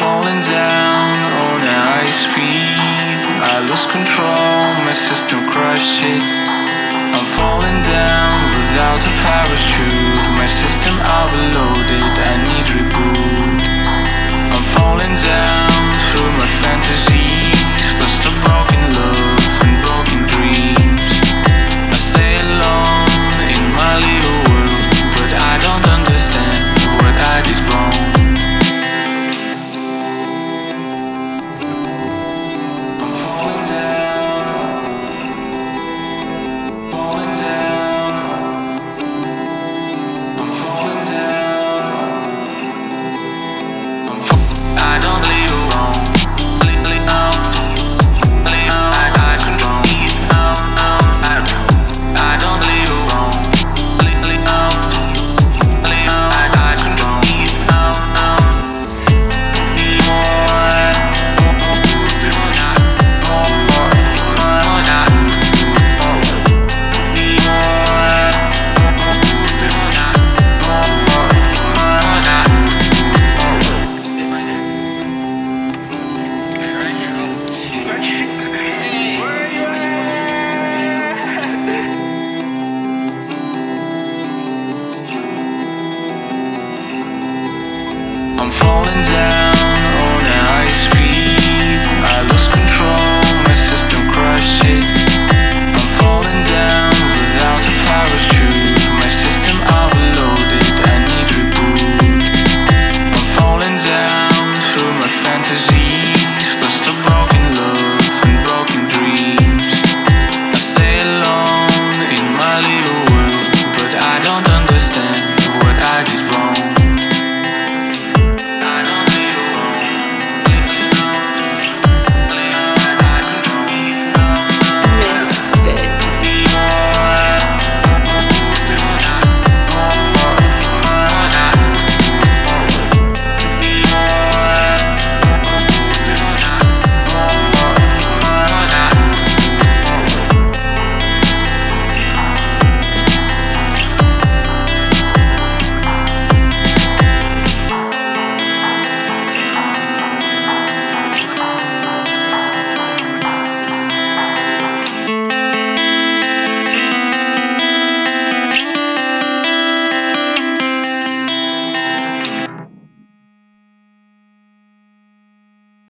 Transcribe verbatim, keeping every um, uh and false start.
falling down on a high speed. I lose control, my system crashed it. I'm falling down without a parachute. My system overloaded, I need reboot.